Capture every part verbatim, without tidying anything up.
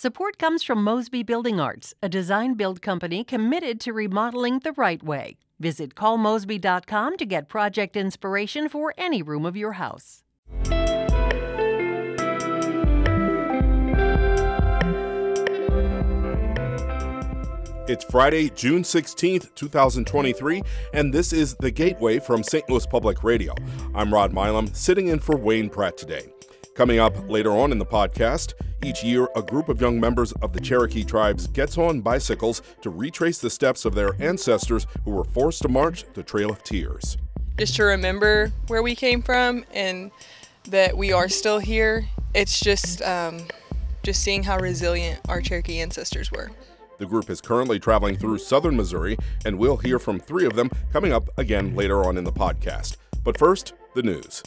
Support comes from Mosby Building Arts, a design-build company committed to remodeling the right way. Visit call mosby dot com to get project inspiration for any room of your house. It's Friday, June sixteenth, twenty twenty-three, and this is The Gateway from Saint Louis Public Radio. I'm Rod Milam, sitting in for Wayne Pratt today. Coming up later on in the podcast, each year a group of young members of the Cherokee tribes gets on bicycles to retrace the steps of their ancestors who were forced to march the Trail of Tears. Just to remember where we came from and that we are still here. It's just, um, just seeing how resilient our Cherokee ancestors were. The group is currently traveling through southern Missouri, and we'll hear from three of them coming up again later on in the podcast. But first, the news.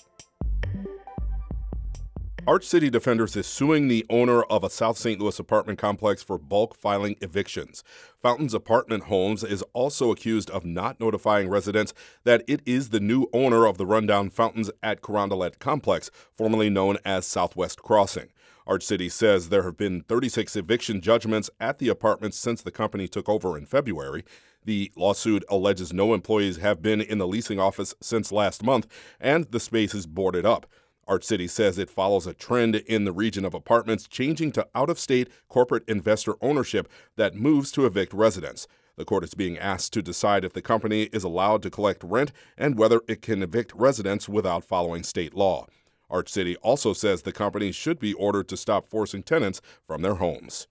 Arch City Defenders is suing the owner of a South Saint Louis apartment complex for bulk filing evictions. Fountains Apartment Homes is also accused of not notifying residents that it is the new owner of the rundown Fountains at Carondelet Complex, formerly known as Southwest Crossing. Arch City says there have been thirty-six eviction judgments at the apartments since the company took over in February. The lawsuit alleges no employees have been in the leasing office since last month, and the space is boarded up. Arch City says it follows a trend in the region of apartments changing to out-of-state corporate investor ownership that moves to evict residents. The court is being asked to decide if the company is allowed to collect rent and whether it can evict residents without following state law. Arch City also says the company should be ordered to stop forcing tenants from their homes.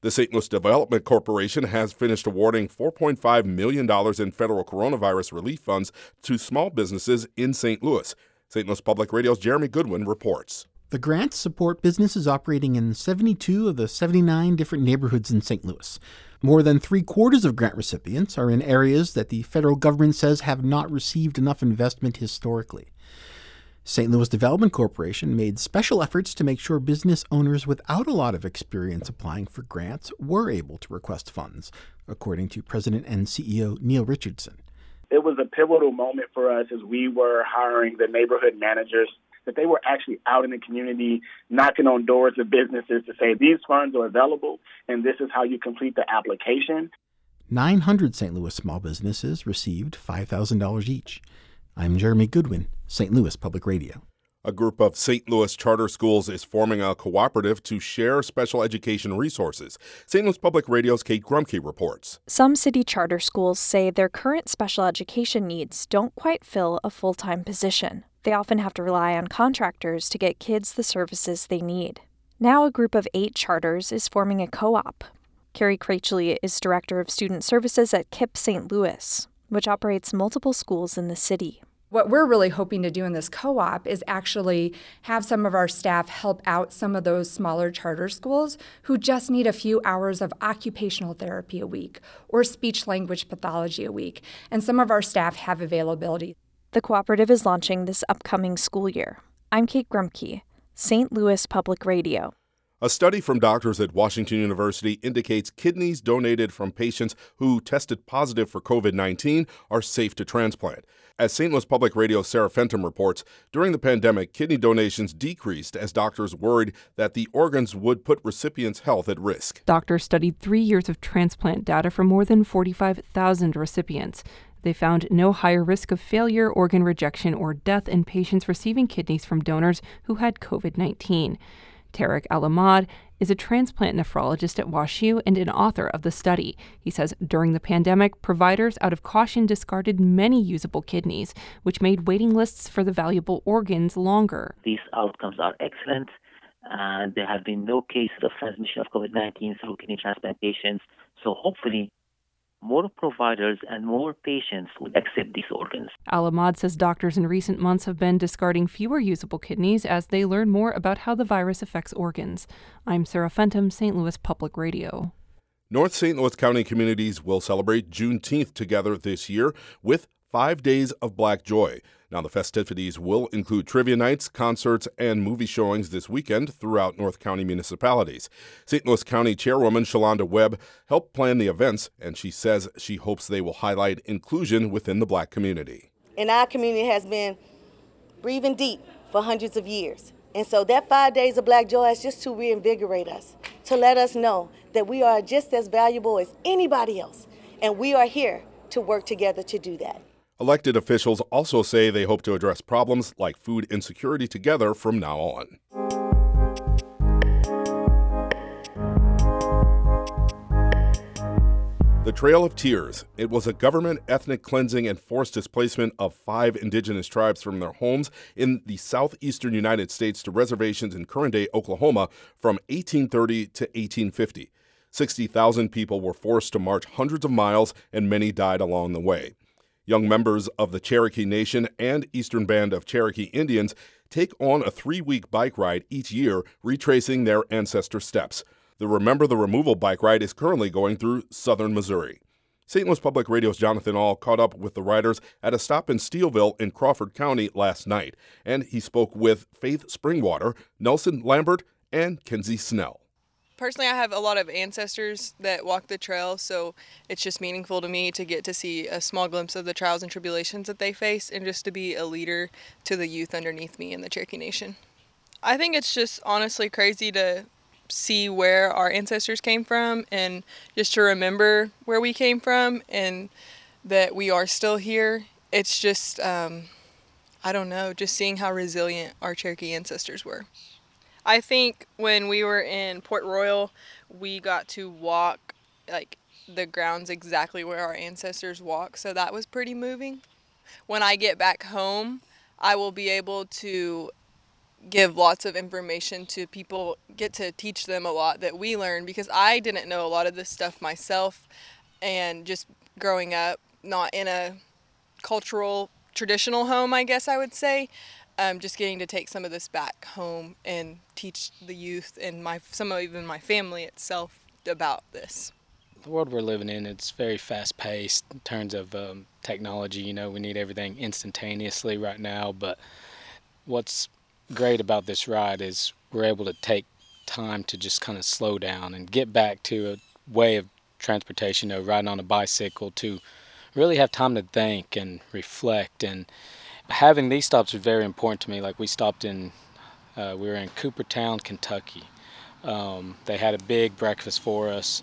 The Saint Louis Development Corporation has finished awarding four point five million dollars in federal coronavirus relief funds to small businesses in Saint Louis. Saint Louis Public Radio's Jeremy Goodwin reports. The grants support businesses operating in seventy-two of the seventy-nine different neighborhoods in Saint Louis. More than three-quarters of grant recipients are in areas that the federal government says have not received enough investment historically. Saint Louis Development Corporation made special efforts to make sure business owners without a lot of experience applying for grants were able to request funds, according to President and C E O Neil Richardson. It was a pivotal moment for us as we were hiring the neighborhood managers, that they were actually out in the community knocking on doors of businesses to say, these funds are available and this is how you complete the application. nine hundred Saint Louis small businesses received five thousand dollars each. I'm Jeremy Goodwin, Saint Louis Public Radio. A group of Saint Louis charter schools is forming a cooperative to share special education resources. Saint Louis Public Radio's Kate Grumke reports. Some city charter schools say their current special education needs don't quite fill a full-time position. They often have to rely on contractors to get kids the services they need. Now a group of eight charters is forming a co-op. Carrie Cratchley is Director of Student Services at K I P P Saint Louis, which operates multiple schools in the city. What we're really hoping to do in this co-op is actually have some of our staff help out some of those smaller charter schools who just need a few hours of occupational therapy a week or speech-language pathology a week, and some of our staff have availability. The cooperative is launching this upcoming school year. I'm Kate Grumke, Saint Louis Public Radio. A study from doctors at Washington University indicates kidneys donated from patients who tested positive for covid nineteen are safe to transplant. As Saint Louis Public Radio's Sarah Fentem reports, during the pandemic, kidney donations decreased as doctors worried that the organs would put recipients' health at risk. Doctors studied three years of transplant data for more than forty-five thousand recipients. They found no higher risk of failure, organ rejection, or death in patients receiving kidneys from donors who had covid nineteen. Tarek Alamad is a transplant nephrologist at WashU and an author of the study. He says during the pandemic, providers out of caution discarded many usable kidneys, which made waiting lists for the valuable organs longer. These outcomes are excellent. Uh, there have been no cases of transmission of covid nineteen through kidney transplant patients. So hopefully, more providers and more patients would accept these organs. Alamad says doctors in recent months have been discarding fewer usable kidneys as they learn more about how the virus affects organs. I'm Sarah Fenton, Saint Louis Public Radio. North Saint Louis County communities will celebrate Juneteenth together this year with five days of Black Joy. Now, the festivities will include trivia nights, concerts, and movie showings this weekend throughout North County municipalities. Saint Louis County Chairwoman Shalonda Webb helped plan the events, and she says she hopes they will highlight inclusion within the Black community. And our community has been breathing deep for hundreds of years. And so that five days of Black Joy is just to reinvigorate us, to let us know that we are just as valuable as anybody else, and we are here to work together to do that. Elected officials also say they hope to address problems like food insecurity together from now on. The Trail of Tears. It was a government ethnic cleansing and forced displacement of five indigenous tribes from their homes in the southeastern United States to reservations in current-day Oklahoma from eighteen thirty to eighteen fifty. sixty thousand people were forced to march hundreds of miles, and many died along the way. Young members of the Cherokee Nation and Eastern Band of Cherokee Indians take on a three-week bike ride each year, retracing their ancestor steps. The Remember the Removal bike ride is currently going through southern Missouri. Saint Louis Public Radio's Jonathan All caught up with the riders at a stop in Steelville in Crawford County last night, and he spoke with Faith Springwater, Nelson Lambert, and Kenzie Snell. Personally, I have a lot of ancestors that walk the trail, so it's just meaningful to me to get to see a small glimpse of the trials and tribulations that they face and just to be a leader to the youth underneath me in the Cherokee Nation. I think it's just honestly crazy to see where our ancestors came from and just to remember where we came from and that we are still here. It's just, um, I don't know, just seeing how resilient our Cherokee ancestors were. I think when we were in Port Royal, we got to walk like the grounds exactly where our ancestors walked, so that was pretty moving. When I get back home, I will be able to give lots of information to people, get to teach them a lot that we learned, because I didn't know a lot of this stuff myself, and just growing up not in a cultural traditional home, I guess I would say, um, just getting to take some of this back home and teach the youth and my some of even my family itself about this. The world we're living in, it's very fast-paced in terms of um, technology. You know, we need everything instantaneously right now, but what's great about this ride is we're able to take time to just kind of slow down and get back to a way of transportation, you know, riding on a bicycle, to really have time to think and reflect. And having these stops is very important to me. Like we stopped in, uh, we were in Coopertown, Kentucky. Um, they had a big breakfast for us,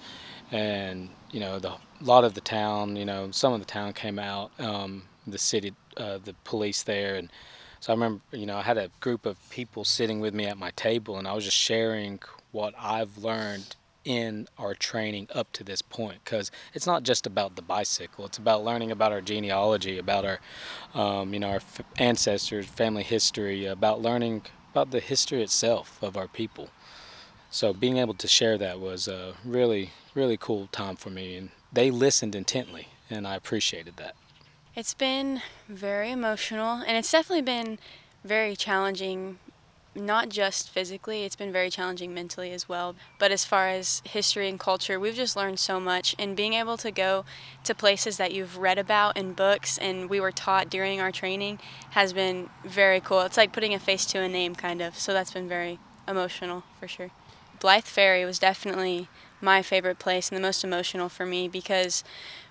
and you know, the a lot of the town, you know, some of the town came out, um, the city, uh, the police there, and. So I remember, you know, I had a group of people sitting with me at my table, and I was just sharing what I've learned in our training up to this point, because it's not just about the bicycle. It's about learning about our genealogy, about our, um, you know, our f- ancestors, family history, about learning about the history itself of our people. So being able to share that was a really, really cool time for me, and they listened intently, and I appreciated that. It's been very emotional, and it's definitely been very challenging, not just physically, it's been very challenging mentally as well. But as far as history and culture, we've just learned so much, and being able to go to places that you've read about in books and we were taught during our training has been very cool. It's like putting a face to a name, kind of, so that's been very emotional for sure. Blythe Ferry was definitely my favorite place and the most emotional for me, because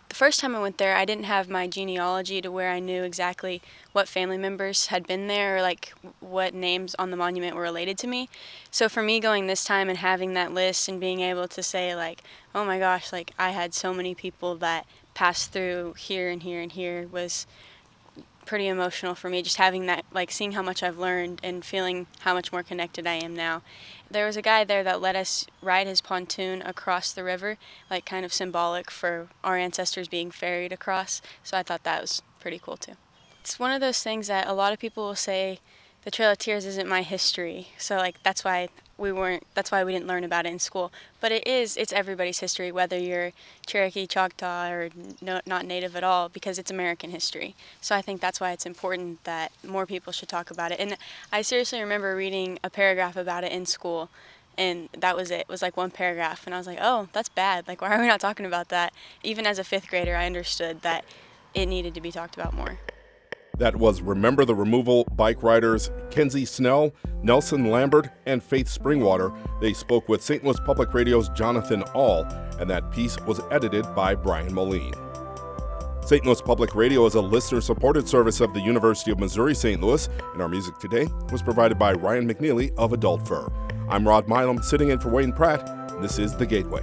the first time I went there, I didn't have my genealogy to where I knew exactly what family members had been there or like what names on the monument were related to me. So for me going this time and having that list and being able to say like, oh my gosh, like I had so many people that passed through here and here and here was pretty emotional for me. Just having that, like seeing how much I've learned and feeling how much more connected I am now. There was a guy there that let us ride his pontoon across the river, like kind of symbolic for our ancestors being ferried across. So I thought that was pretty cool too. It's one of those things that a lot of people will say, the Trail of Tears isn't my history. So like that's why we weren't, that's why we didn't learn about it in school. But it is, it's everybody's history, whether you're Cherokee, Choctaw, or no, not Native at all, because it's American history. So I think that's why it's important that more people should talk about it. And I seriously remember reading a paragraph about it in school, and that was it. It was like one paragraph, and I was like, oh, that's bad. Like, why are we not talking about that? Even as a fifth grader, I understood that it needed to be talked about more. That was Remember the Removal bike riders Kenzie Snell, Nelson Lambert, and Faith Springwater. They spoke with Saint Louis Public Radio's Jonathan All, and that piece was edited by Brian Moline. Saint Louis Public Radio is a listener-supported service of the University of Missouri-Saint Louis, and our music today was provided by Ryan McNeely of Adult Fur. I'm Rod Milam, sitting in for Wayne Pratt, and this is The Gateway.